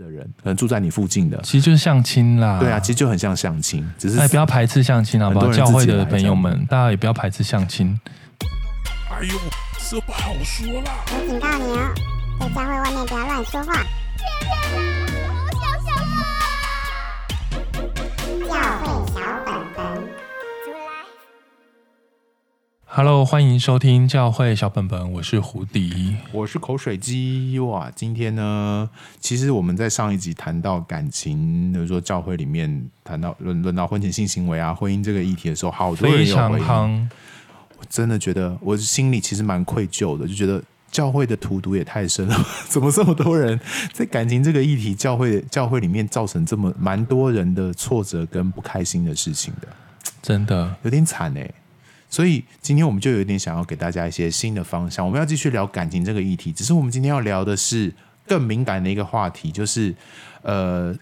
的人，可能住在你附近的，其实就是相亲啦。对啊，其实就很像相亲，只是不要排斥相亲好不好？教会的朋友们，大家也不要排斥相亲。哎呦，这不好说啦！我警告你哦，在教会外面不要乱说话。天哪，我想想啦！教会小本本。Hello， 欢迎收听教会小本本，我是胡迪，我是口水鸡。哇，今天呢，其实我们在上一集谈到感情，比如说教会里面谈到论到婚前性行为啊、婚姻这个议题的时候，好多人有回应。我真的觉得我心里其实蛮愧疚的，就觉得教会的荼毒也太深了，怎么这么多人在感情这个议题，教会里面造成这么蛮多人的挫折跟不开心的事情的，真的有点惨欸。所以今天我们就有点想要给大家一些新的方向，我们要继续聊感情这个议题，只是我们今天要聊的是更敏感的一个话题，就是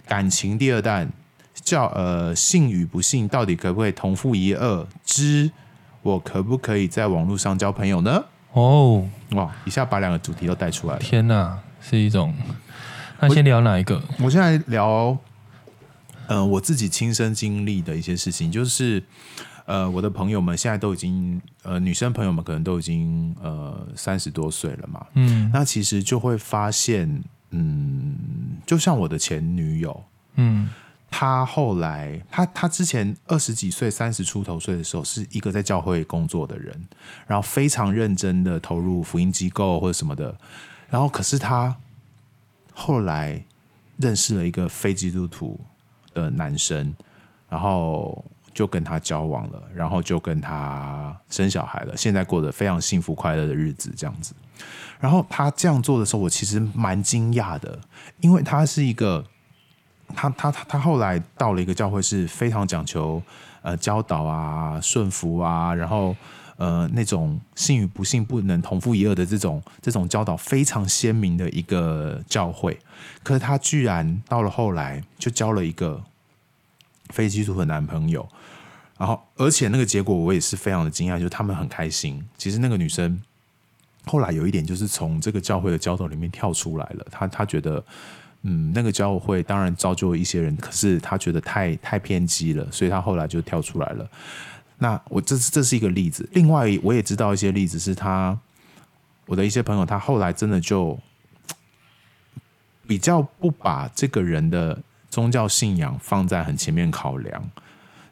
感情第二弹叫性与不性到底可不可以同父一恶之我可不可以在网络上交朋友呢？哦，哇！一下把两个主题都带出来了。天哪，是一种。那先聊哪一个？我现在聊，我自己亲身经历的一些事情，就是，我的朋友们现在都已经，女生朋友们可能都已经30多岁了嘛。嗯。那其实就会发现，就像我的前女友，他后来，他之前20几岁、30出头岁的时候，是一个在教会工作的人，然后非常认真的投入福音机构或者什么的，然后可是他后来认识了一个非基督徒的男生，然后就跟他交往了，然后就跟他生小孩了，现在过得非常幸福快乐的日子这样子。然后他这样做的时候，我其实蛮惊讶的，因为他是一个。他后来到了一个教会，是非常讲求教导啊、顺服啊，然后那种性与不性不能同父一恶的这种教导非常鲜明的一个教会。可是他居然到了后来就交了一个非基督徒的男朋友，然后而且那个结果我也是非常的惊讶，就是他们很开心。其实那个女生后来有一点就是从这个教会的教导里面跳出来了，她觉得。那个教会当然造就一些人，可是他觉得太偏激了，所以他后来就跳出来了。那我这是一个例子。另外，我也知道一些例子是我的一些朋友，他后来真的就比较不把这个人的宗教信仰放在很前面考量，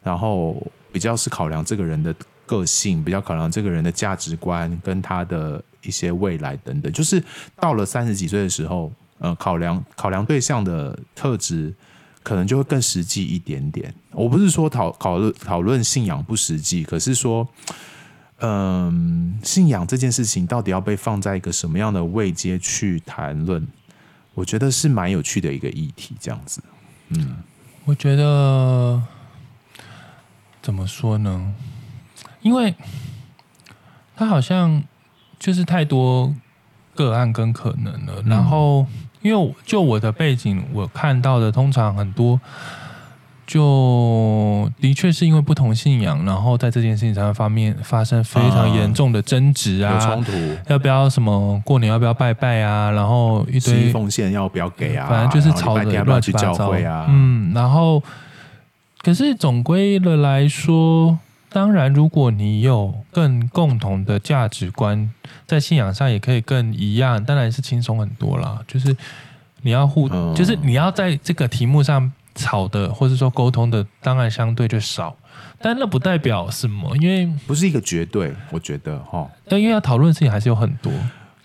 然后比较是考量这个人的个性，比较考量这个人的价值观跟他的一些未来等等。就是到了30几岁的时候。考量对象的特质，可能就会更实际一点点。我不是说讨论信仰不实际，可是说，信仰这件事情到底要被放在一个什么样的位阶去谈论，我觉得是蛮有趣的一个议题。这样子，我觉得怎么说呢？因为它好像就是太多。个案跟可能了，然后因为就我的背景，我看到的通常很多，就的确是因为不同信仰，然后在这件事情上方面发生非常严重的争执啊，有冲突，要不要什么过年要不要拜拜啊，然后一堆奉献要不要给啊，反正就是吵得乱七八糟啊，然后可是总归的来说。当然，如果你有更共同的价值观，在信仰上也可以更一样，当然是轻松很多啦。就是你要就是你要在这个题目上吵的，或是说沟通的，当然相对就少，但那不代表什么，因为不是一个绝对，我觉得哈。但因为要讨论的事情还是有很多。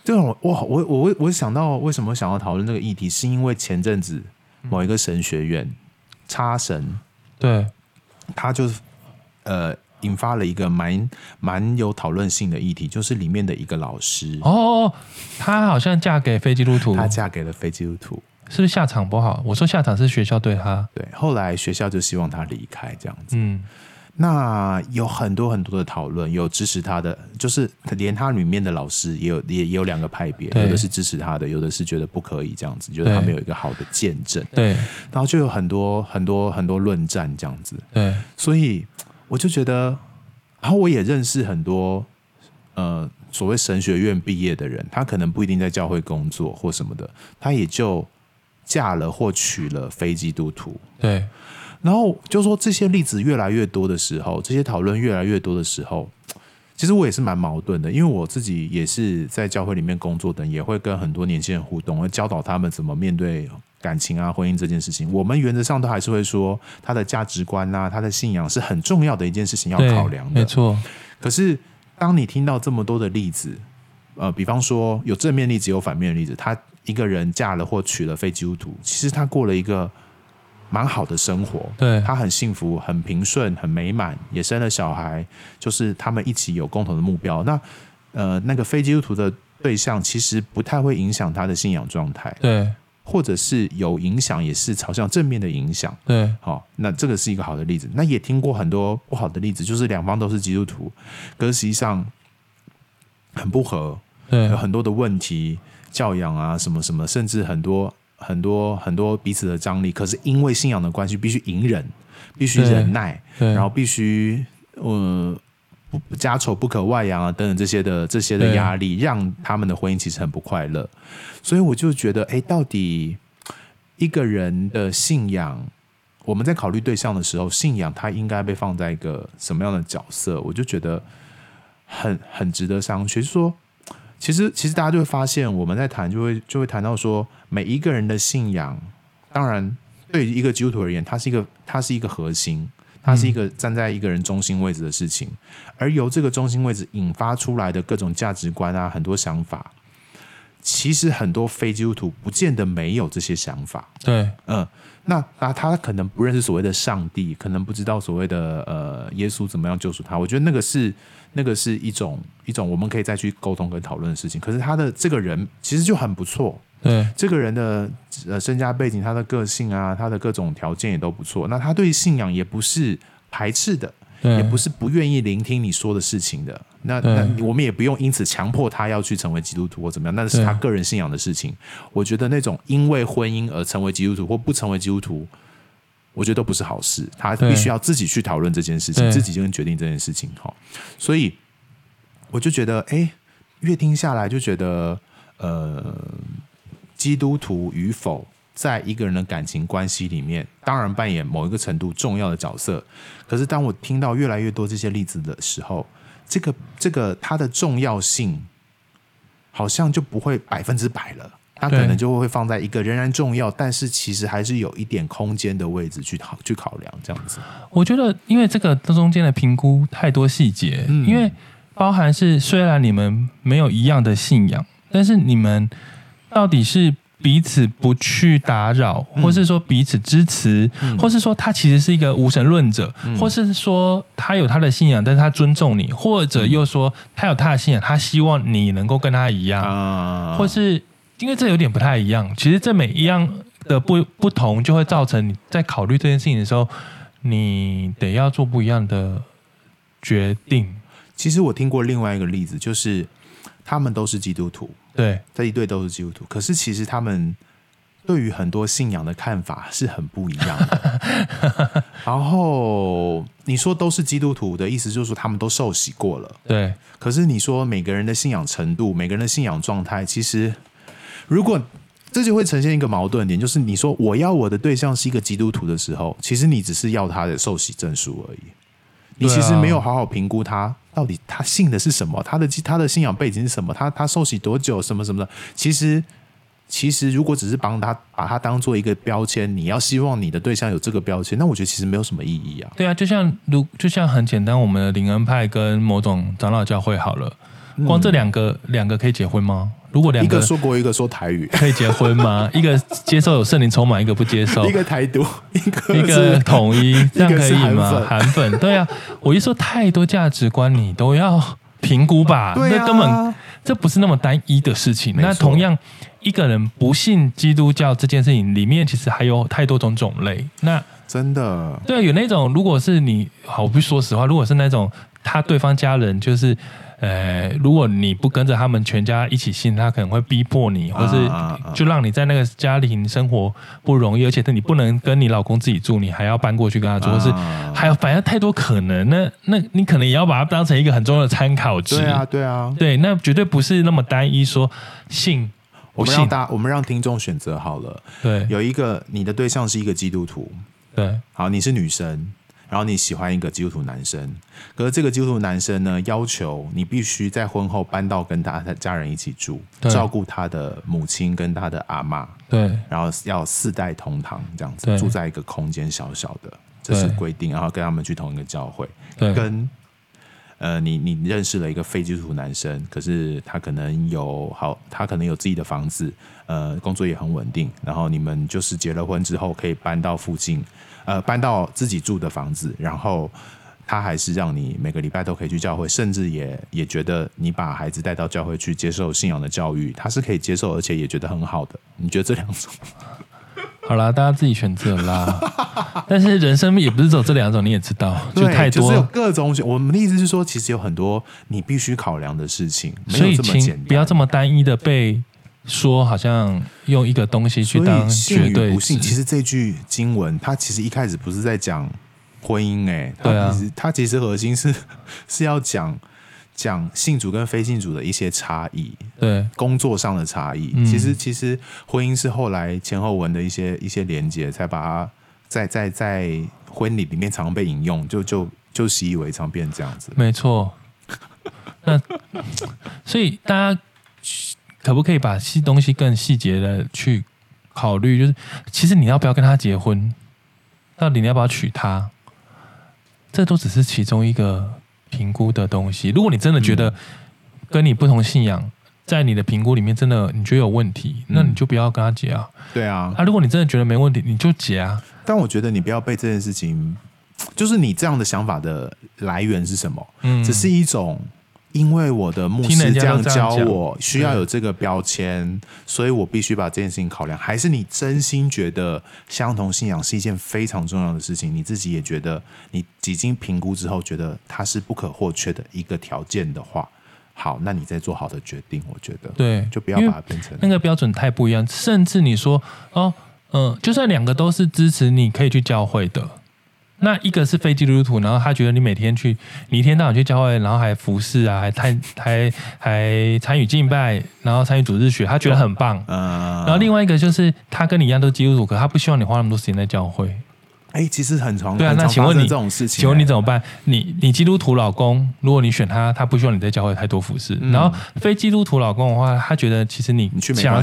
对，我想到为什么想要讨论这个议题，是因为前阵子某一个神学院插神，对，他就引发了一个蛮有讨论性的议题，就是里面的一个老师哦，她好像嫁给非基督徒，她嫁给了非基督徒，是不是下场不好？我说下场是学校对她，对，后来学校就希望她离开这样子。那有很多的讨论，有支持她的，就是连她里面的老师也有2个派别，有的是支持她的，有的是觉得不可以这样子，觉得她没有一个好的见证，对，然后就有很多论战这样子，对，所以。我就觉得，然后我也认识很多所谓神学院毕业的人，他可能不一定在教会工作或什么的，他也就嫁了或娶了非基督徒。对，然后就说这些例子越来越多的时候，这些讨论越来越多的时候，其实我也是蛮矛盾的，因为我自己也是在教会里面工作的，也会跟很多年轻人互动，会教导他们怎么面对感情啊、婚姻这件事情。我们原则上都还是会说他的价值观啊、他的信仰是很重要的一件事情要考量的，没错。可是当你听到这么多的例子，比方说有正面例子有反面例子，他一个人嫁了或娶了非基督徒，其实他过了一个蛮好的生活，对，他很幸福、很平顺、很美满，也生了小孩，就是他们一起有共同的目标。那那个非基督徒的对象其实不太会影响他的信仰状态，对，或者是有影响也是朝向正面的影响，对，好，那这个是一个好的例子。那也听过很多不好的例子，就是两方都是基督徒，可是实际上很不合，对，有很多的问题，教养啊什么什么，甚至很多彼此的张力，可是因为信仰的关系必须隐忍，必须忍耐，然后必须家丑不可外扬啊等等这些的压力，让他们的婚姻其实很不快乐。所以我就觉得，到底一个人的信仰，我们在考虑对象的时候，信仰它应该被放在一个什么样的角色，我就觉得很值得商榷。就是说其实大家就会发现，我们在谈就会谈到说，每一个人的信仰，当然对于一个基督徒而言，它是一个核心，它是一个站在一个人中心位置的事情，而由这个中心位置引发出来的各种价值观啊，很多想法，其实很多非基督徒不见得没有这些想法。对，那他可能不认识所谓的上帝，可能不知道所谓的耶稣怎么样救赎他。我觉得那个是一种我们可以再去沟通跟讨论的事情。可是他的这个人其实就很不错，对，这个人的身家背景、他的个性啊、他的各种条件也都不错。那他对信仰也不是排斥的，也不是不愿意聆听你说的事情的。那我们也不用因此强迫他要去成为基督徒或怎么样，那是他个人信仰的事情。我觉得那种因为婚姻而成为基督徒或不成为基督徒，我觉得都不是好事，他必须要自己去讨论这件事情，自己就能决定这件事情。所以我就觉得越听下来就觉得基督徒与否在一个人的感情关系里面，当然扮演某一个程度重要的角色。可是当我听到越来越多这些例子的时候，这个它的重要性好像就不会100%了，它可能就会放在一个仍然重要，但是其实还是有一点空间的位置去考量，这样子。我觉得因为这个中间的评估太多细节，因为包含是虽然你们没有一样的信仰，但是你们到底是彼此不去打扰，或是说彼此支持，或是说他其实是一个无神论者，或是说他有他的信仰，但是他尊重你，或者又说他有他的信仰，他希望你能够跟他一样，或是因为这有点不太一样。其实这每一样的不同，就会造成你在考虑这件事情的时候，你得要做不一样的决定。其实我听过另外一个例子，就是他们都是基督徒，对，这一对都是基督徒，可是其实他们对于很多信仰的看法是很不一样的。然后你说都是基督徒的意思就是说他们都受洗过了，对。可是你说每个人的信仰程度、每个人的信仰状态，其实如果这就会呈现一个矛盾点，就是你说我要我的对象是一个基督徒的时候，其实你只是要他的受洗证书而已，你其实没有好好评估他到底他信的是什么，他的信仰背景是什么，他受洗多久，什么什么的。其实如果只是把他当做一个标签，你要希望你的对象有这个标签，那我觉得其实没有什么意义啊。对啊，就像很简单，我们的灵恩派跟某种长老教会好了，光这两个可以结婚吗？如果两个一个说国语一个说台语，可以结婚吗？一个接受有圣灵充满，一个不接受，一个台独，一个统一，这样可以吗？韩粉，对啊，我一说太多价值观，你都要评估吧？对啊，根本这不是那么单一的事情。那同样，一个人不信基督教这件事情里面，其实还有太多种类。那真的，对，有那种如果是你，好，我不说实话，如果是那种他对方家人就是。如果你不跟着他们全家一起信，他可能会逼迫你，或是就让你在那个家庭生活不容易，而且你不能跟你老公自己住，你还要搬过去跟他住，或是还有反正太多可能。那你可能也要把它当成一个很重要的参考值。对啊，对啊，对，那绝对不是那么单一说信。我们让听众选择好了。对，有一个你的对象是一个基督徒，对，好，你是女生，然后你喜欢一个基督徒男生，可是这个基督徒男生呢，要求你必须在婚后搬到跟他家人一起住，照顾他的母亲跟他的阿嬷，对，然后要四代同堂这样子，住在一个空间小小的，这是规定，然后跟他们去同一个教会，对，跟。你认识了一个非基督徒男生，可是他可能有自己的房子，工作也很稳定，然后你们就是结了婚之后可以搬到附近，搬到自己住的房子，然后他还是让你每个礼拜都可以去教会，甚至也觉得你把孩子带到教会去接受信仰的教育，他是可以接受，而且也觉得很好的。你觉得这两种？好啦，大家自己选择啦。但是人生也不是只有这两种，你也知道，就太多，就是有各种。我们的意思是说，其实有很多你必须考量的事情，所以请不要这么单一的被说，好像用一个东西去当绝对。所以信与不信，其实这句经文，它其实一开始不是在讲婚姻，它其实核心是要讲信主跟非信主的一些差异，对，工作上的差异，其实婚姻是后来前后文的一些连结，才把它在婚礼里面常被引用，就习以为常，变这样子。没错。那所以大家可不可以把东西更细节的去考虑？就是其实你要不要跟他结婚，到底你要不要娶他，这都只是其中一个评估的东西。如果你真的觉得跟你不同信仰，在你的评估里面真的你觉得有问题，那你就不要跟他结啊。对啊，如果你真的觉得没问题，你就结啊。但我觉得你不要被这件事情，就是你这样的想法的来源是什么？只是一种因为我的牧师这样教我，需要有这个标签，所以我必须把这件事情考量。还是你真心觉得相同信仰是一件非常重要的事情，你自己也觉得你几经评估之后觉得它是不可或缺的一个条件的话，好，那你再做好的决定。我觉得对，就不要把它变成那个标准太不一样。甚至你说就算两个都是支持你可以去教会的，那一个是非基督徒，然后他觉得你每天去，你一天到晚去教会，然后还服侍啊，还参与敬拜，然后参与主日学，他觉得很棒。然后另外一个就是他跟你一样都是基督徒，可他不希望你花那么多时间在教会。其实很常，对啊，那请问你这种事情，请问你怎么办？你基督徒老公，如果你选他，他不希望你在教会太多服侍。然后非基督徒老公的话，他觉得其实你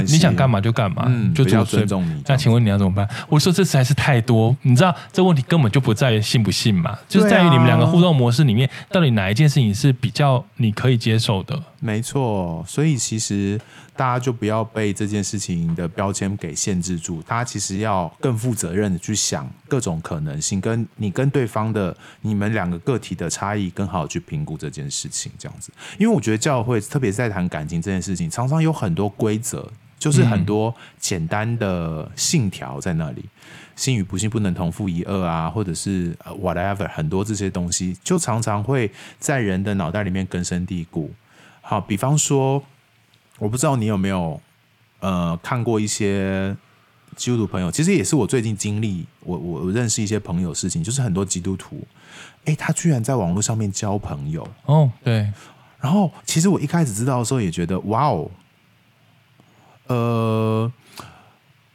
想干嘛就干嘛，就比较尊重你。那请问你要怎么办？我说这实在是太多，你知道这问题根本就不在于信不信嘛，就是在于你们两个互动模式里面，到底哪一件事情是比较你可以接受的？没错，所以其实大家就不要被这件事情的标签给限制住，大家其实要更负责任的去想各种可能性，跟你跟对方的你们两个个体的差异，更好去评估这件事情，这样子。因为我觉得教会，特别是在谈感情这件事情，常常有很多规则，就是很多简单的信条在那里，信与不信不能同负一軛啊，或者是 whatever， 很多这些东西，就常常会在人的脑袋里面根深蒂固。好，比方说，我不知道你有没有看过一些基督徒朋友，其实也是我最近经历，我认识一些朋友的事情，就是很多基督徒，他居然在网络上面交朋友。哦，对。然后，其实我一开始知道的时候也觉得，哇哦，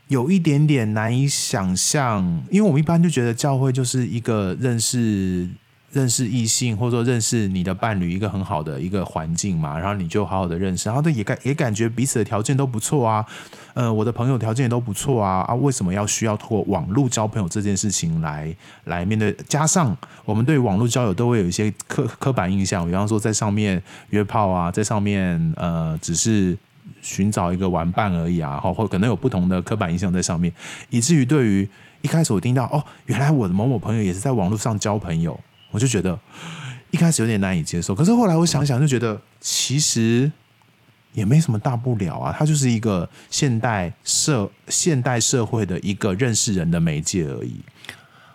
有一点点难以想象，因为我们一般就觉得教会就是一个认识异性，或者说认识你的伴侣，一个很好的一个环境嘛，然后你就好好的认识，然后也感觉彼此的条件都不错啊，我的朋友条件也都不错啊，为什么要需要通过网络交朋友这件事情来面对？加上我们对网络交友都会有一些刻板印象，比方说在上面约炮啊，在上面只是寻找一个玩伴而已啊，或可能有不同的刻板印象在上面，以至于对于一开始我听到原来我的某某朋友也是在网络上交朋友。我就觉得一开始有点难以接受，可是后来我想想就觉得其实也没什么大不了啊，它就是一个现代社会的一个认识人的媒介而已。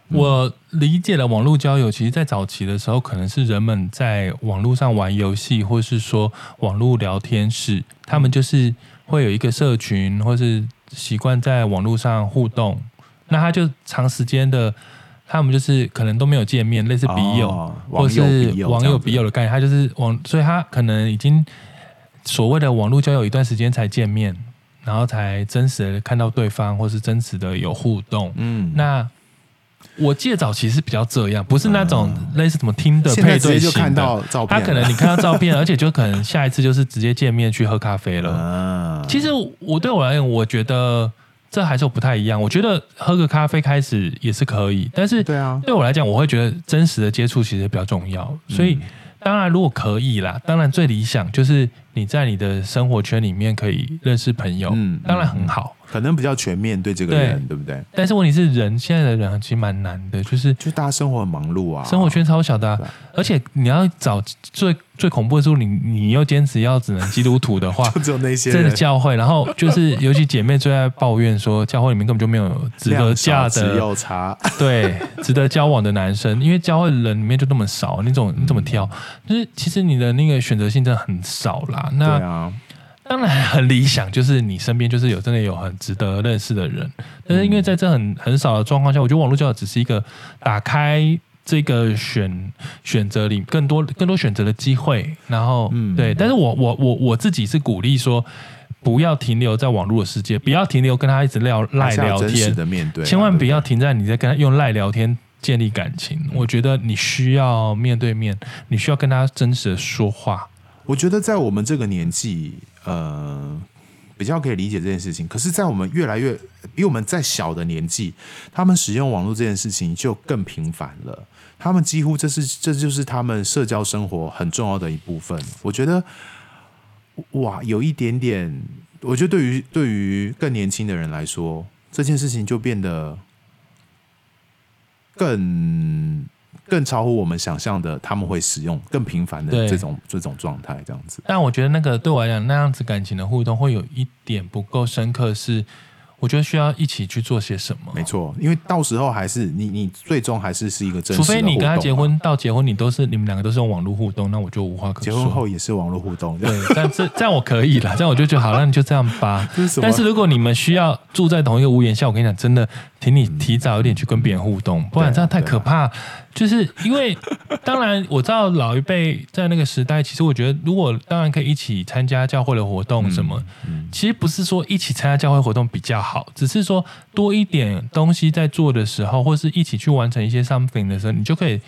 我理解了网络交友其实在早期的时候可能是人们在网络上玩游戏，或是说网络聊天室，他们就是会有一个社群，或是习惯在网络上互动，那他就长时间的他们就是可能都没有见面，类似笔友，或是网友笔友的概念，他就是所以他可能已经所谓的网络交友一段时间才见面，然后才真实的看到对方，或是真实的有互动。嗯，那我记得早期是比较这样，不是那种类似什么听的配对型的，现在直接就看到照片，他可能你看到照片，而且就可能下一次就是直接见面去喝咖啡了。啊，其实我对我来讲，我觉得这还是不太一样。我觉得喝个咖啡开始也是可以，但是对我来讲，我会觉得真实的接触其实比较重要。所以当然如果可以啦，当然最理想就是你在你的生活圈里面可以认识朋友，当然很好。可能比较全面对这个人， 对不对？但是问题是人，现在的人其实蛮难的，就大家生活很忙碌啊，生活圈超小的啊，而且你要找最恐怖的是你又坚持要只能基督徒的话，就只有那些人，这个教会，然后就是尤其姐妹最爱抱怨说，教会里面根本就没有值得嫁的，量少只有差，对，值得交往的男生，因为教会人里面就那么少，你怎么挑？就是其实你的那个选择性真的很少啦。那对啊。当然很理想，就是你身边就是有真的有很值得认识的人，但是因为在这很少的状况下，我觉得网络交友只是一个打开这个选择里更多选择的机会，然后对，但是我自己是鼓励说，不要停留在网络的世界，不要停留跟他一直赖聊天，真实的面对，千万不要停在你在跟他用赖聊天建立感情，我觉得你需要面对面，你需要跟他真实的说话。我觉得在我们这个年纪。比较可以理解这件事情，可是在我们越来越比我们再小的年纪，他们使用网络这件事情就更频繁了，他们几乎这就是他们社交生活很重要的一部分。我觉得哇，有一点点，我觉得对于更年轻的人来说，这件事情就变得更超乎我们想象的，他们会使用更频繁的这种状态，这样子。但我觉得那个对我来讲，那样子感情的互动会有一点不够深刻，是我觉得需要一起去做些什么。没错，因为到时候还是你最终还是一个真实的互动，除非你跟他结婚，到结婚你们两个都是用网络互动，那我就无话可说。结婚后也是网络互动，对，但这样我可以啦，这样我就觉得好，那你就这样吧。但是如果你们需要住在同一个屋檐下，我跟你讲，真的，请你提早一点去跟别人互动，不然这样太可怕。就是因为当然我知道老一辈在那个时代，其实我觉得如果当然可以一起参加教会的活动什么，其实不是说一起参加教会活动比较好，只是说多一点东西在做的时候，或是一起去完成一些 something 的时候，你就可以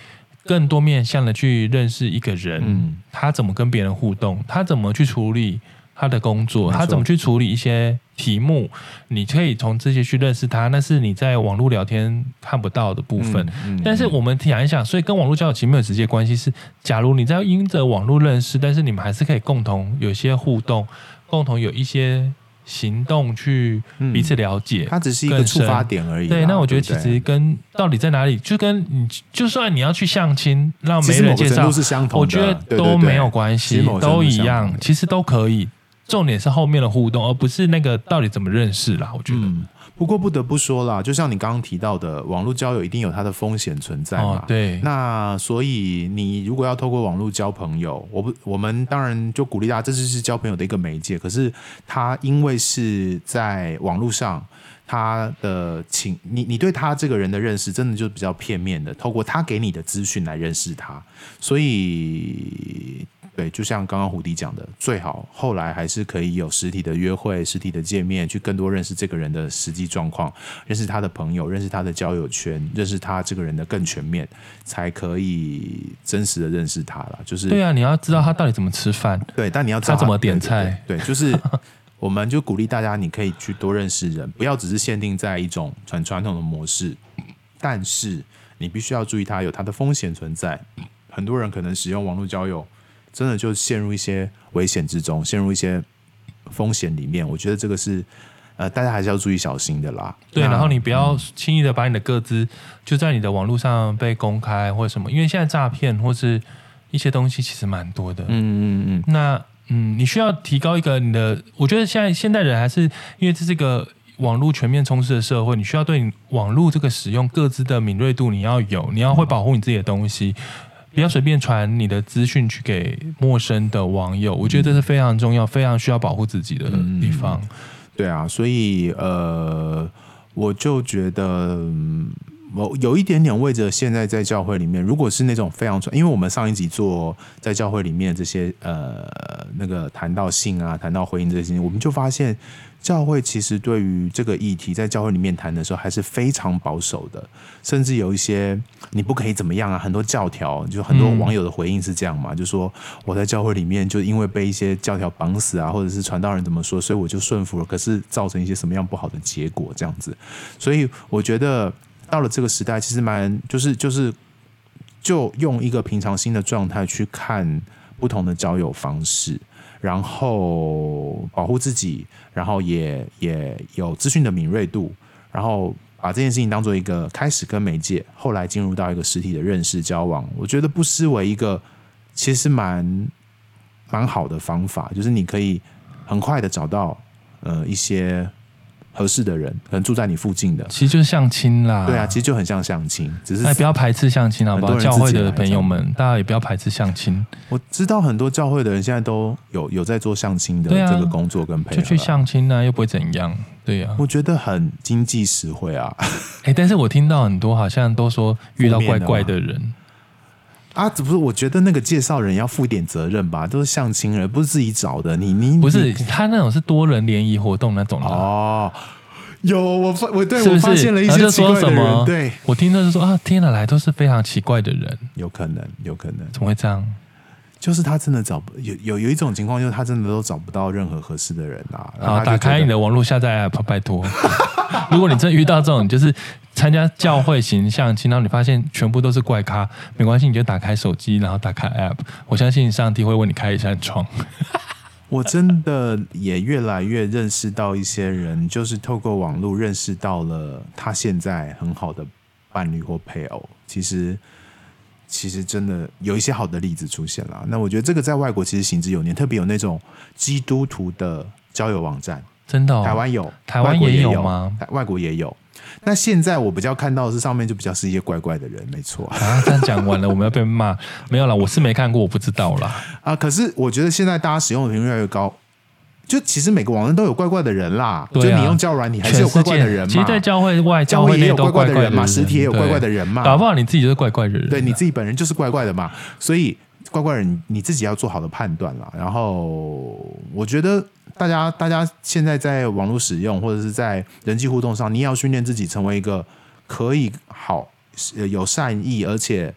更多面向的去认识一个人，他怎么跟别人互动，他怎么去处理他的工作，他怎么去处理一些题目，你可以从这些去认识他，那是你在网络聊天看不到的部分。但是我们想一想，所以跟网络交友其实没有直接关系，是假如你在因着网络认识，但是你们还是可以共同有些互动，共同有一些行动去彼此了解，它只是一个触发点而已。对，那我觉得其实跟到底在哪里，就跟你就算你要去相亲，让媒人介绍，我觉得都没有关系，都一样，其实都可以。重点是后面的互动，而不是那个到底怎么认识啦。我觉得，不过不得不说啦，就像你刚刚提到的，网络交友一定有它的风险存在嘛。哦，对。那所以你如果要透过网络交朋友，我们当然就鼓励大家，这就是交朋友的一个媒介。可是它因为是在网络上，他的你对他这个人的认识真的就比较片面的，透过他给你的资讯来认识他，所以。对，就像刚刚胡迪讲的，最好后来还是可以有实体的约会，实体的见面，去更多认识这个人的实际状况，认识他的朋友，认识他的交友圈，认识他这个人的更全面，才可以真实的认识他啦。就是对啊，你要知道他到底怎么吃饭，对，但你要知道他怎么点菜， 对，就是我们就鼓励大家，你可以去多认识人，不要只是限定在一种很传统的模式，但是你必须要注意它有它的风险存在。很多人可能使用网络交友，真的就陷入一些危险之中，陷入一些风险里面。我觉得这个是大家还是要注意小心的啦。对，然后你不要轻易的把你的个资就在你的网络上被公开或什么，因为现在诈骗或是一些东西其实蛮多的。那你需要提高一个你的，我觉得现代人还是因为这是一个网络全面充斥的社会，你需要对你网络这个使用个资的敏锐度你要有，你要会保护你自己的东西。不要随便传你的资讯去给陌生的网友，我觉得这是非常重要，非常需要保护自己的地方。对啊，所以我就觉得有一点点为着现在在教会里面，如果是那种非常传，因为我们上一集做在教会里面这些那个谈到性啊，谈到婚姻这些，我们就发现教会其实对于这个议题在教会里面谈的时候还是非常保守的，甚至有一些你不可以怎么样啊，很多教条，就很多网友的回应是这样嘛，就说我在教会里面就因为被一些教条绑死啊，或者是传道人怎么说，所以我就顺服了，可是造成一些什么样不好的结果这样子。所以我觉得到了这个时代，其实蛮就用一个平常心的状态去看不同的交友方式，然后保护自己，然后也有资讯的敏锐度，然后把这件事情当作一个开始跟媒介，后来进入到一个实体的认识交往，我觉得不失为一个其实蛮好的方法，就是你可以很快的找到一些合适的人，可能住在你附近的，其实就是相亲啦。对啊，其实就很像相亲，只是不要排斥相亲好不好？教会的朋友们，大家也不要排斥相亲。我知道很多教会的人现在都有在做相亲的这个工作跟配合，就去相亲啊，又不会怎样。对啊，我觉得很经济实惠啊。但是我听到很多好像都说遇到怪怪的人。啊，不是，我觉得那个介绍人要负一点责任吧，都是相亲人，不是自己找的。你不是他那种是多人联谊活动那种的哦。有我对是是我发现了一些奇怪的人，然后就说什么对，我听到就说啊，天哪，来都是非常奇怪的人，有可能，怎么会这样？就是他真的有一种情况，就是他真的都找不到任何合适的人啊。好，打开你的网络下载 app， 拜托。如果你真的遇到这种，就是参加教会型相亲，然后你发现全部都是怪咖，没关系，你就打开手机，然后打开 app， 我相信上帝会为你开一扇窗。我真的也越来越认识到一些人，就是透过网络认识到了他现在很好的伴侣或配偶，其实真的有一些好的例子出现了。那我觉得这个在外国其实行之有年，特别有那种基督徒的交友网站，真的、哦、台湾也有吗？外国也有。那现在我比较看到的是上面就比较是一些怪怪的人，没错啊。这样讲完了，我们要被骂？没有啦，我是没看过，我不知道啦。啊，可是我觉得现在大家使用的频率越来越高。就其实每个网站都有怪怪的人啦，对、啊、就你用交友软体还是有怪怪的人嘛。其实在教会外、教会也有怪怪的人嘛，实体也有怪怪的人嘛。搞不好你自己就是怪怪的人，对，你自己本人就是怪怪的嘛。所以怪怪人你自己要做好的判断啦。然后我觉得大家现在在网络使用或者是在人际互动上，你也要训练自己成为一个可以好有善意，而且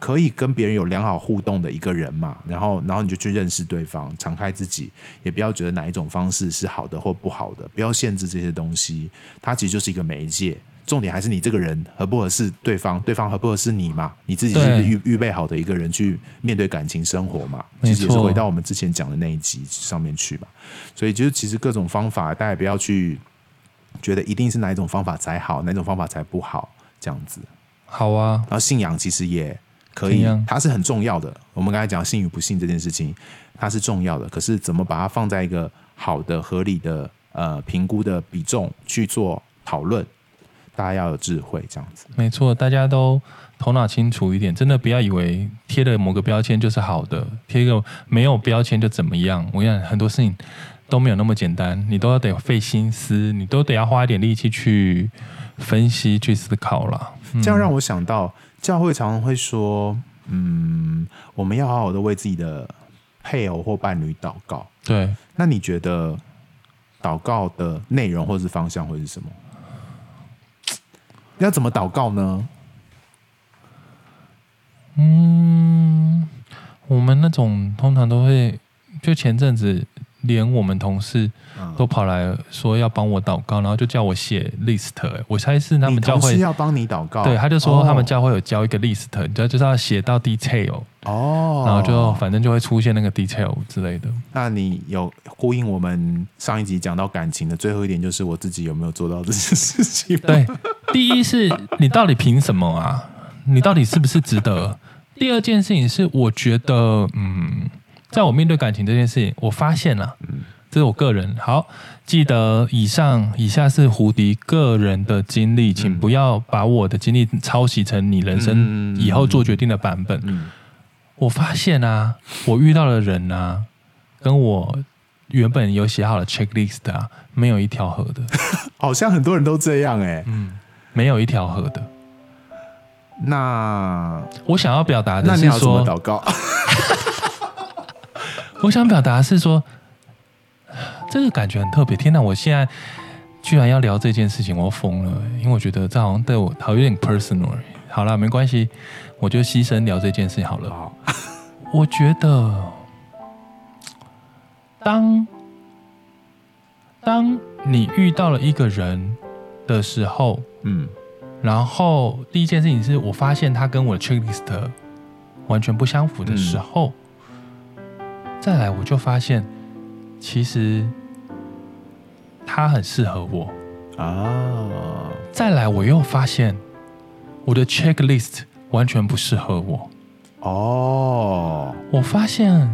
可以跟别人有良好互动的一个人嘛，然后你就去认识对方，敞开自己，也不要觉得哪一种方式是好的或不好的，不要限制这些东西，它其实就是一个媒介，重点还是你这个人合不合适对方合不合适你嘛，你自己是预备好的一个人去面对感情生活嘛，其实也是回到我们之前讲的那一集上面去嘛，所以就是其实各种方法，大家也不要去觉得一定是哪一种方法才好，哪一种方法才不好这样子。好啊，然后信仰其实也可以，它是很重要的。我们刚才讲信与不信这件事情，它是重要的，可是怎么把它放在一个好的、合理的评估的比重去做讨论，大家要有智慧，这样子。没错，大家都头脑清楚一点，真的不要以为贴了某个标签就是好的，贴一个没有标签就怎么样。我想很多事情都没有那么简单，你都要得费心思，你都得要花一点力气去分析、去思考啦。这样让我想到，教会常常会说，我们要好好的为自己的配偶或伴侣祷告。对，那你觉得祷告的内容或是方向会是什么？要怎么祷告呢？我们那种通常都会，就前阵子。连我们同事都跑来说要帮我祷告，然后就叫我写 list。我猜是他们教会，你同事要帮你祷告，对，他就说他们教会有教一个 list，就是要写到 detail。哦，然后就反正就会出现那个 detail 之类的。那你有呼应我们上一集讲到感情的最后一点，就是我自己有没有做到这件事情？对，第一是你到底凭什么啊？你到底是不是值得？第二件事情是，我觉得在我面对感情这件事情，我发现了，这是我个人。好，记得以下是胡迪个人的经历，请不要把我的经历抄袭成你人生以后做决定的版本。我发现啊，我遇到的人啊，跟我原本有写好的 checklist 啊，没有一条合的。好像很多人都这样哎。没有一条河的。那我想要表达的是说，那你要怎么祷告？我想表达是说，这个感觉很特别。天哪，我现在居然要聊这件事情，我疯了，因为我觉得这好像对我好有点 personal。好啦，没关系，我就牺牲聊这件事好了。好，我觉得当你遇到了一个人的时候，然后第一件事情是我发现他跟我的 checklist 完全不相符的时候，再来我就发现其实他很适合我啊。再来我又发现我的 checklist 完全不适合我哦。我发现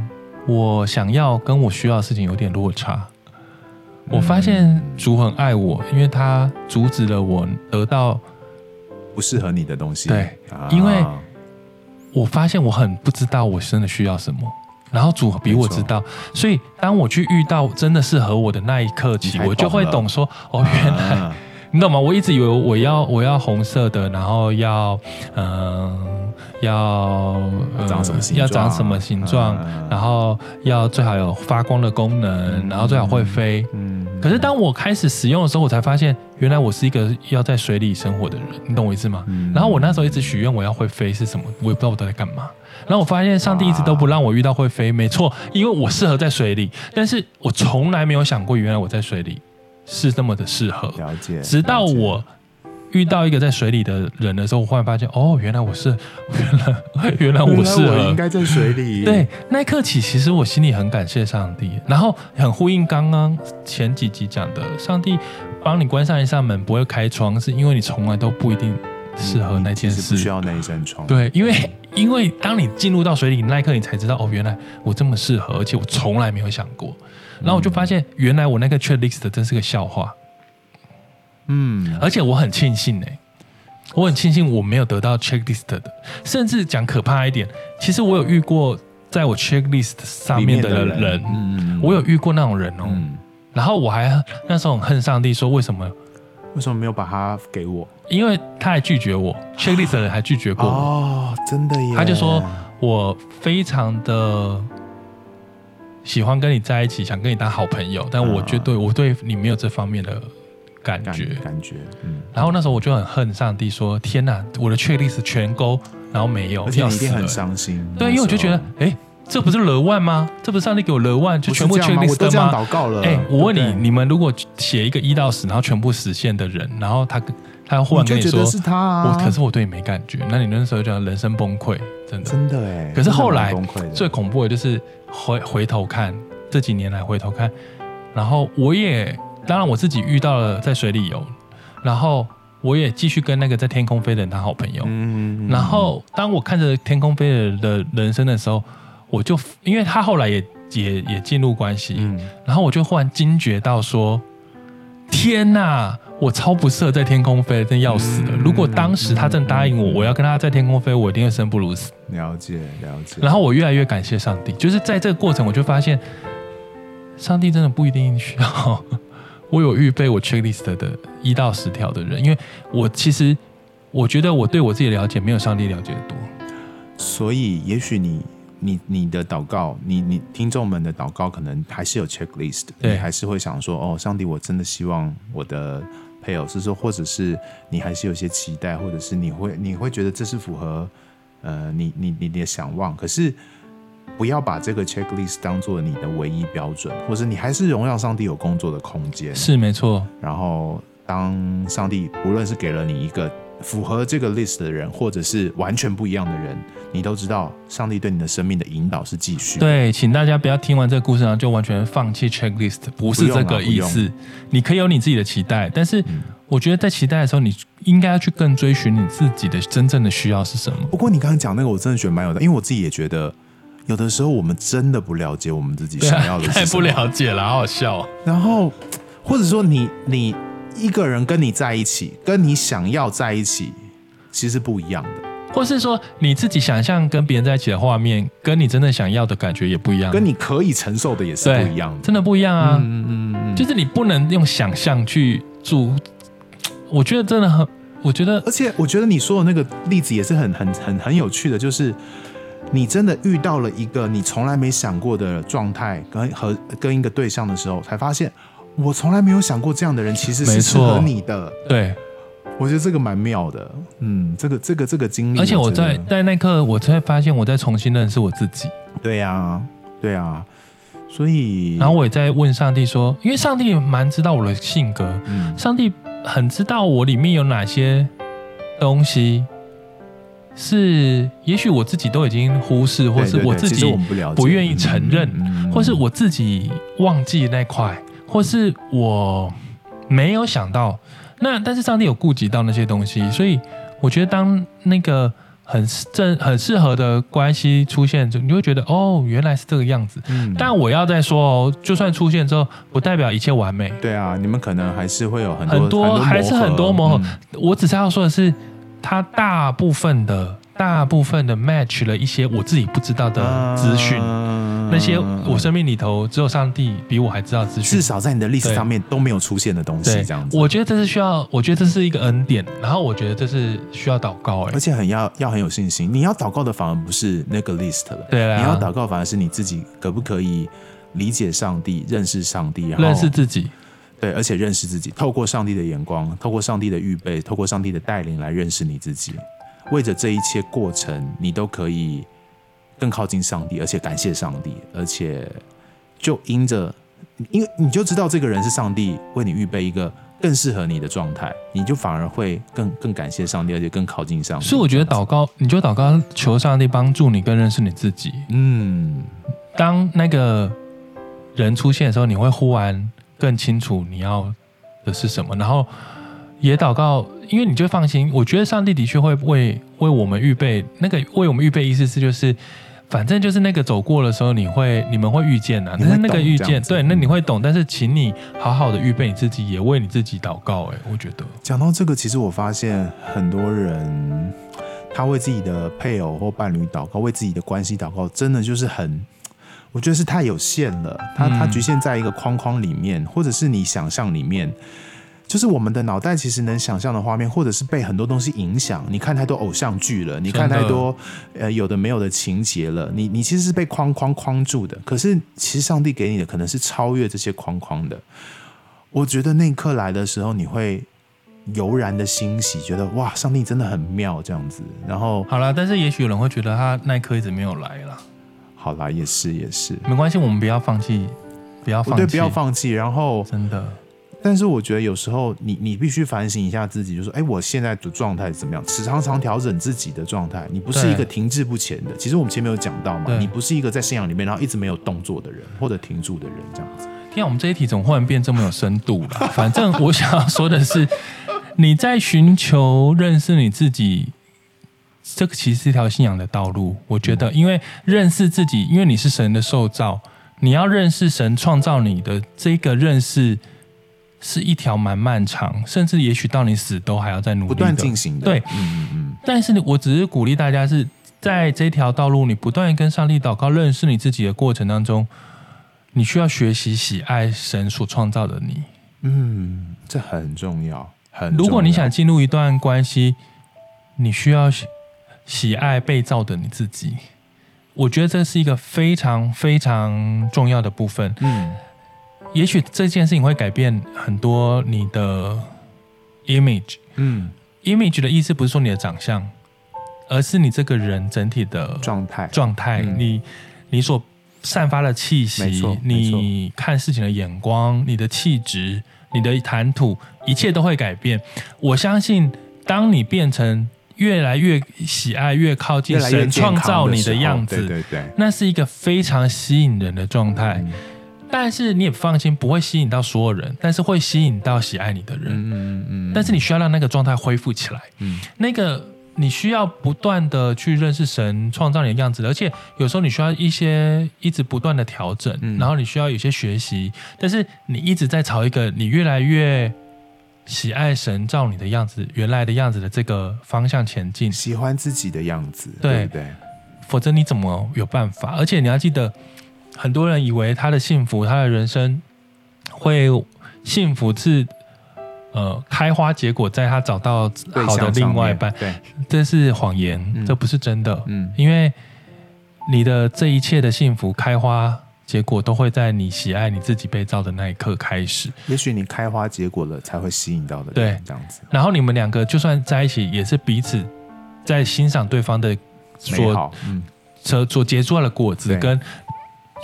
我想要跟我需要的事情有点落差。我发现主很爱我，因为他阻止了我得到不适合你的东西。对，因为我发现我很不知道我真的需要什么，然后主比我知道，所以当我去遇到真的适合我的那一刻起，我就会懂说，哦，原来、你懂吗？我一直以为我要红色的，然后要长什么形状，然后要最好有发光的功能，然后最好会飞。可是当我开始使用的时候，我才发现原来我是一个要在水里生活的人，你懂我意思吗？然后我那时候一直许愿我要会飞是什么，我也不知道我都在干嘛。然后我发现上帝一直都不让我遇到会飞，没错，因为我适合在水里，但是我从来没有想过原来我在水里是那么的适合。了解。直到我遇到一个在水里的人的时候，我忽然发现，哦，原来我适合，我应该在水里。对，那一刻起，其实我心里很感谢上帝，然后很呼应刚刚前几集讲的，上帝帮你关上一扇门，不会开窗，是因为你从来都不一定适合那件事，其实不需要那一扇窗。对，因为当你进入到水里那一刻，你才知道，哦，原来我这么适合，而且我从来没有想过。然后我就发现，原来我那个 checklist 真是个笑话。而且我很庆幸我没有得到 checklist 的。甚至讲可怕一点，其实我有遇过在我 checklist 上面的人，我有遇过那种人哦。然后我还那时候很恨上帝，说为什么没有把他给我？因为他还拒绝我 checklist 的人还拒绝过我。哦，真的耶！他就说我非常的喜欢跟你在一起，想跟你当好朋友，但我觉得我对你没有这方面的感觉。然后那时候我就很恨上帝，说天哪，我的checklist全勾，然后没有，而且你一定很伤心。对，因为我就觉得，这不是惹万吗？这不是上帝给我惹万，就全部checklist吗？我都这样祷告了。我问你们如果写一个1到10，然后全部实现的人，然后他忽然跟你说，你就觉得是他啊，可是我对你没感觉，那你那时候就人生崩溃，真的耶。可是后来最恐怖的就是回头看这几年来回头看，然后我也。当然我自己遇到了在水里游，然后我也继续跟那个在天空飞的人当好朋友。然后当我看着天空飞的人生的时候，我就因为他后来也进入关系，然后我就忽然惊觉到说，天哪，我超不适合在天空飞，真要死了。如果当时他真答应我，我要跟他在天空飞，我一定会生不如死。了解。然后我越来越感谢上帝，就是在这个过程我就发现上帝真的不一定需要我有预备我 checklist 的1到10条的人，因为我其实我觉得我对我自己的了解没有上帝了解的多，所以也许你的祷告，你听众们的祷告可能还是有 checklist， 你还是会想说，哦，上帝，我真的希望我的配偶是说，或者是你还是有些期待，或者是你会觉得这是符合你的想望，可是。不要把这个 checklist 当作你的唯一标准，或是你还是容让上帝有工作的空间，是没错。然后当上帝无论是给了你一个符合这个 list 的人，或者是完全不一样的人，你都知道上帝对你的生命的引导是继续。对，请大家不要听完这个故事然后就完全放弃 checklist， 不是这个意思。你可以有你自己的期待，但是我觉得在期待的时候，你应该要去更追寻你自己的真正的需要是什么。不过你刚刚讲那个我真的觉得蛮有的，因为我自己也觉得有的时候我们真的不了解我们自己想要的是什么，太不了解了，好好笑哦。然后，或者说你一个人跟你在一起，跟你想要在一起，其实不一样的。或是说你自己想象跟别人在一起的画面，跟你真的想要的感觉也不一样，跟你可以承受的也是不一样的，真的不一样啊。就是你不能用想象去做，我觉得真的很。我觉得，而且我觉得你说的那个例子也是很有趣的，就是你真的遇到了一个你从来没想过的状态跟一个对象的时候，才发现我从来没有想过这样的人其实是适合你的。对，我觉得这个蛮妙的。嗯，这个经历，而且我在那刻我才发现我在重新认识我自己。对啊对啊，所以然后我也在问上帝说，因为上帝蛮知道我的性格，上帝很知道我里面有哪些东西是也许我自己都已经忽视，或是我自己不愿意承认，或是我自己忘记那块，或是我没有想到。那但是上帝有顾及到那些东西，所以我觉得当那个很适合的关系出现，你会觉得哦，原来是这个样子。但我要再说哦，就算出现之后，不代表一切完美。对啊，你们可能还是会有很多还是很多磨合。我只是要说的是，它大部分的 match 了一些我自己不知道的资讯，那些我生命里头只有上帝比我还知道资讯，至少在你的历史上面都没有出现的东西，这样子。我觉得这是一个恩典，然后我觉得这是需要祷告，而且要很有信心。你要祷告的反而不是那个 list 了，对啦，你要祷告反而是你自己可不可以理解上帝、认识上帝，然后认识自己。对，而且认识自己，透过上帝的眼光，透过上帝的预备，透过上帝的带领来认识你自己。为着这一切过程，你都可以更靠近上帝，而且感谢上帝，而且就因为你就知道这个人是上帝为你预备一个更适合你的状态，你就反而会更感谢上帝，而且更靠近上帝。所以我觉得祷告，你就祷告求上帝帮助你更认识你自己。嗯，当那个人出现的时候，你会忽然更清楚你要的是什么，然后也祷告，因为你就放心。我觉得上帝的确会为我们预备，那个为我们预备意思是就是，反正就是那个走过的时候，你们会遇见啊，但是那个遇见，对，那你会懂，但是请你好好的预备你自己，也为你自己祷告。我觉得讲到这个，其实我发现很多人他为自己的配偶或伴侣祷告，为自己的关系祷告，真的就是我觉得是太有限了，它局限在一个框框里面，或者是你想象里面，就是我们的脑袋其实能想象的画面，或者是被很多东西影响。你看太多偶像剧了，你看太多有的没有的情节了，你其实是被框住的。可是其实上帝给你的可能是超越这些框框的。我觉得那一刻来的时候，你会油然的欣喜，觉得哇，上帝真的很妙这样子。然后好啦，但是也许有人会觉得他那一刻一直没有来啦。好啦，也是，没关系，我们不要放弃，不要放弃。然后真的，但是我觉得有时候你必须反省一下自己，就说，我现在的状态怎么样？常常调整自己的状态，你不是一个停滞不前的。其实我们前面有讲到嘛，你不是一个在信仰里面然后一直没有动作的人，或者停住的人这样子。天啊，我们这一题怎么忽然变这么有深度了？反正我想要说的是，你在寻求认识你自己。这个其实是一条信仰的道路，我觉得，因为认识自己，因为你是神的受造，你要认识神创造你的这个认识，是一条蛮漫长，甚至也许到你死都还要再努力的，不断进行的。对，但是我只是鼓励大家是在这条道路，你不断跟上帝祷告，认识你自己的过程当中，你需要学习喜爱神所创造的你。嗯，这很重要，很重要。如果你想进入一段关系，你需要喜爱被造的你自己，我觉得这是一个非常非常重要的部分。也许这件事情会改变很多你的 image。image 的意思不是说你的长相，而是你这个人整体的状态，你所散发的气息，你看事情的眼光，你的气质，你的谈吐，一切都会改变。我相信，当你变成越来越喜爱越靠近神创造你的样子，对，那是一个非常吸引人的状态。但是你也放心，不会吸引到所有人，但是会吸引到喜爱你的人。但是你需要让那个状态恢复起来。那个你需要不断的去认识神创造你的样子，而且有时候你需要一些一直不断的调整，然后你需要有些学习，但是你一直在朝一个你越来越喜爱神照你的样子，原来的样子的这个方向前进，喜欢自己的样子， 对不对？否则你怎么有办法？而且你要记得，很多人以为他的幸福，他的人生会幸福是开花结果，在他找到好的另外一半，对，这是谎言，这不是真的。嗯，因为你的这一切的幸福开花结果，都会在你喜爱你自己被造的那一刻开始。也许你开花结果了，才会吸引到的人，对，这样子。然后你们两个就算在一起，也是彼此在欣赏对方的美好，所结出来的果子跟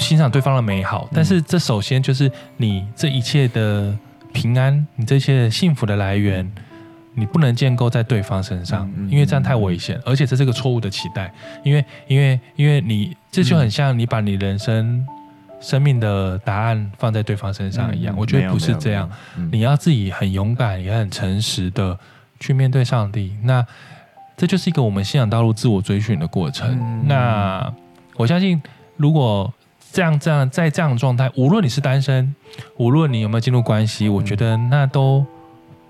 欣赏对方的美好。但是这首先就是你这一切的平安，你这些幸福的来源，你不能建构在对方身上，因为这样太危险，而且这是个错误的期待。因为你这就很像你把你人生生命的答案放在对方身上一样，我觉得不是这样。你要自己很勇敢，也很诚实的去面对上帝。那这就是一个我们信仰道路自我追寻的过程。那我相信，如果这样在这样的状态，无论你是单身，无论你有没有进入关系，我觉得那都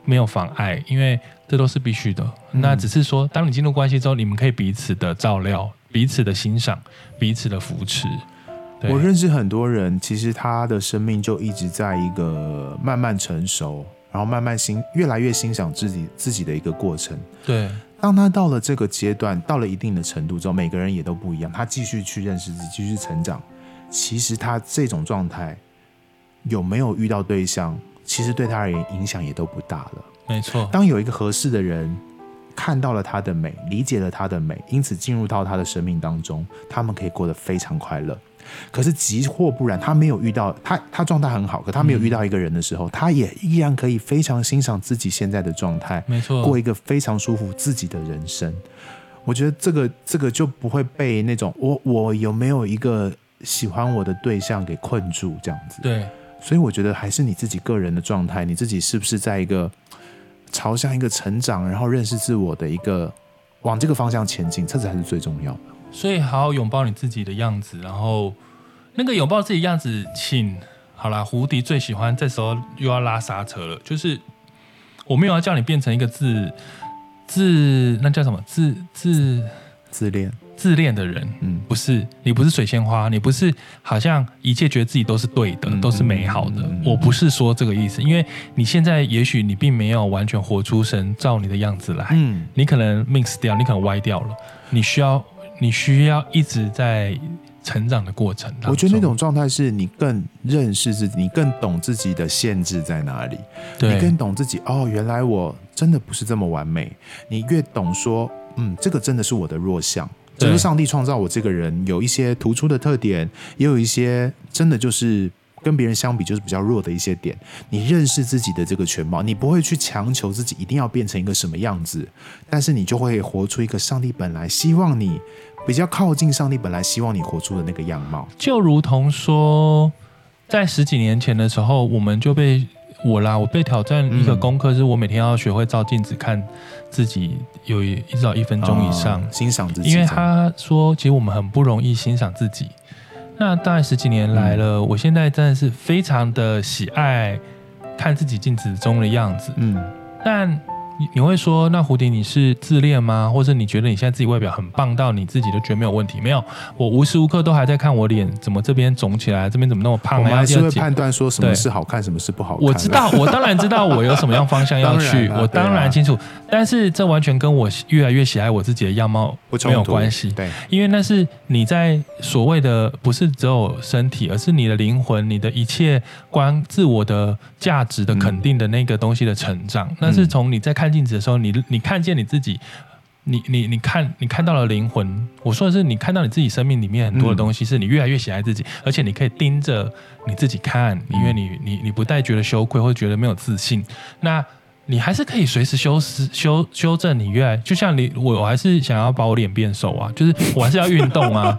没有妨碍，因为这都是必须的。那只是说，当你进入关系之后，你们可以彼此的照料，彼此的欣赏，彼此的扶持。我认识很多人，其实他的生命就一直在一个慢慢成熟，然后慢慢越来越欣赏自己的一个过程。对，当他到了这个阶段，到了一定的程度之后，每个人也都不一样，他继续去认识自己，继续成长。其实他这种状态有没有遇到对象，其实对他而言影响也都不大了。没错，当有一个合适的人看到了他的美，理解了他的美，因此进入到他的生命当中，他们可以过得非常快乐。可是即或不然，他没有遇到他状态很好，可他没有遇到一个人的时候，他也依然可以非常欣赏自己现在的状态，没错，过一个非常舒服自己的人生。我觉得这个就不会被那种我有没有一个喜欢我的对象给困住这样子。对，所以我觉得还是你自己个人的状态，你自己是不是在一个朝向一个成长，然后认识自我的一个往这个方向前进，这才是最重要的。所以好好拥抱你自己的样子，然后那个拥抱自己的样子，请好啦，胡迪最喜欢这时候又要拉刹车了，就是我没有要叫你变成一个那叫什么自恋的人，不是，你不是水仙花，你不是好像一切觉得自己都是对的，都是美好的。我不是说这个意思，因为你现在也许你并没有完全活出神照你的样子来，你可能 mix 掉，你可能歪掉了，你需要一直在成长的过程。我觉得那种状态是你更认识自己，你更懂自己的限制在哪里，你更懂自己，哦，原来我真的不是这么完美。你越懂说，这个真的是我的弱项。就是上帝创造我这个人有一些突出的特点，也有一些真的就是跟别人相比就是比较弱的一些点。你认识自己的这个全貌，你不会去强求自己一定要变成一个什么样子，但是你就会活出一个上帝本来希望你，比较靠近上帝本来希望你活出的那个样貌。就如同说在十几年前的时候，我们就被我被挑战一个功课，是我每天要学会照镜子看自己，有一直到1分钟以上，欣赏自己。因为他说其实我们很不容易欣赏自己。那大概10几年来了，我现在真的是非常的喜爱看自己镜子中的样子。但你会说，那胡迪你是自恋吗？或者你觉得你现在自己外表很棒到你自己都觉得没有问题？没有，我无时无刻都还在看我脸怎么这边肿起来，这边怎么那么胖。我们还是会判断说什么是好看，什么是不好看。我知道，我当然知道我有什么样方向要去，当我当然清楚。但是这完全跟我越来越喜爱我自己的样貌没有关系。对，因为那是你在所谓的不是只有身体，而是你的灵魂、你的一切关自我的价值的肯定的那个东西的成长。那是从你在看镜子的时候，你看见你自己，你看到了灵魂。我说的是，你看到你自己生命里面很多的东西，是你越来越喜爱自己，而且你可以盯着你自己看，因为你不带觉得羞愧或觉得没有自信。那你还是可以随时修正你越来，就像我还是想要把我脸变瘦啊，就是我还是要运动啊，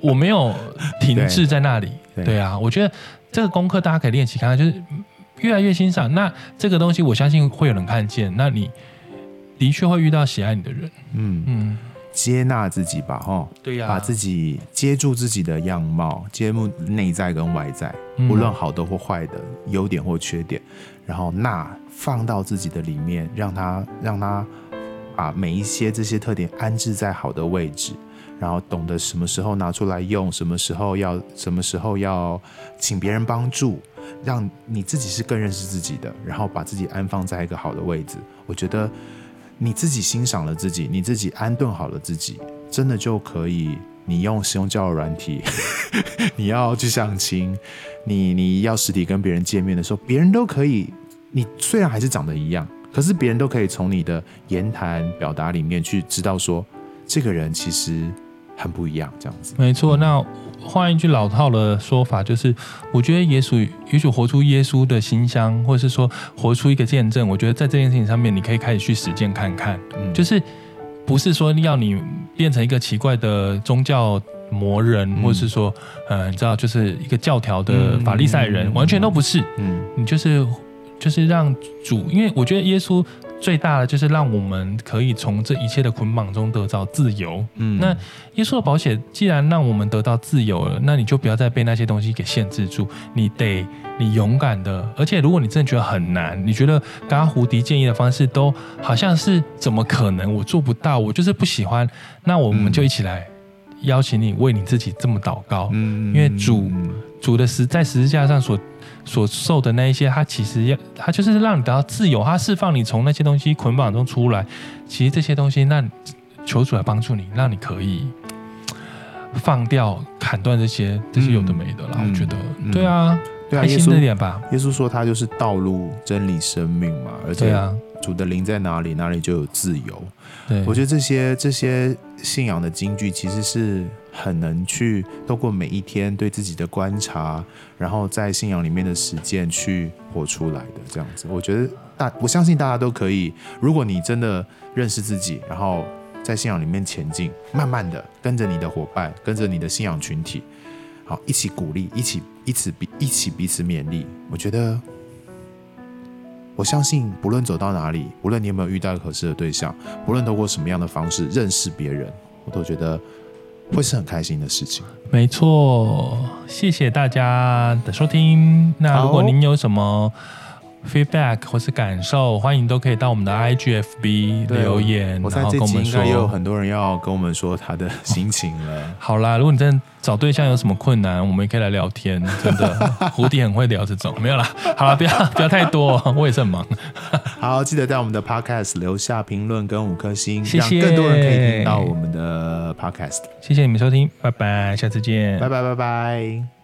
我没有停滞在那里。对啊，我觉得这个功课大家可以练习看看，就是越来越欣赏。那这个东西我相信会有人看见，那你的确会遇到喜爱你的人。接纳自己吧，对啊，把自己接住自己的样貌，接住内在跟外在，无论好的或坏的，优点或缺点，然后放到自己的里面，让它把每一些这些特点安置在好的位置，然后懂得什么时候拿出来用，什么时候要请别人帮助。让你自己是更认识自己的，然后把自己安放在一个好的位置，我觉得你自己欣赏了自己，你自己安顿好了自己，真的就可以，你用使用交友软体你要去相亲， 你要实体跟别人见面的时候，别人都可以，你虽然还是长得一样，可是别人都可以从你的言谈表达里面去知道说这个人其实很不一样，这样子。没错，那换一句老套的说法，就是我觉得也许活出耶稣的馨香，或是说活出一个见证，我觉得在这件事情上面你可以开始去实践看看，就是不是说要你变成一个奇怪的宗教魔人，或是说你知道就是一个教条的法利赛人，完全都不是，你就是让主，因为我觉得耶稣最大的就是让我们可以从这一切的捆绑中得到自由。那耶稣的保险既然让我们得到自由了，那你就不要再被那些东西给限制住，你勇敢的，而且如果你真的觉得很难，你觉得刚刚胡迪建议的方式都好像是怎么可能，我做不到，我就是不喜欢，那我们就一起来邀请你为你自己这么祷告，因为主的在十字架上所受的那一些，它其实它就是让你得到自由，它释放你从那些东西捆绑中出来。其实这些东西，那求主来帮助你，让你可以放掉、砍断这些有的没的了。我觉得，对啊，开心一点吧。耶稣说他就是道路、真理、生命嘛，而且主的灵在哪里，哪里就有自由。对，我觉得这些信仰的金句其实是很能去透过每一天对自己的观察，然后在信仰里面的实践去活出来的，这样子。我觉得我相信大家都可以，如果你真的认识自己，然后在信仰里面前进，慢慢的跟着你的伙伴，跟着你的信仰群体，好，一起鼓励，一起彼此勉励。我觉得我相信不论走到哪里，不论你有没有遇到合适的对象，不论透过什么样的方式认识别人，我都觉得会是很开心的事情。没错，谢谢大家的收听。那如果您有什么 feedback 或是感受，欢迎都可以到我们的 IGFB 留言，我在这集应该也有很多人要跟我们说他的心情了。好啦，如果你真的找对象有什么困难，我们也可以来聊天，真的胡迪很会聊这种。没有啦，好啦，不要太多，我也是很忙。好，记得在我们的 podcast 留下评论跟5颗星，谢谢，让更多人可以听到我们的 podcast。 谢谢你们收听，拜拜，下次见，拜拜拜拜。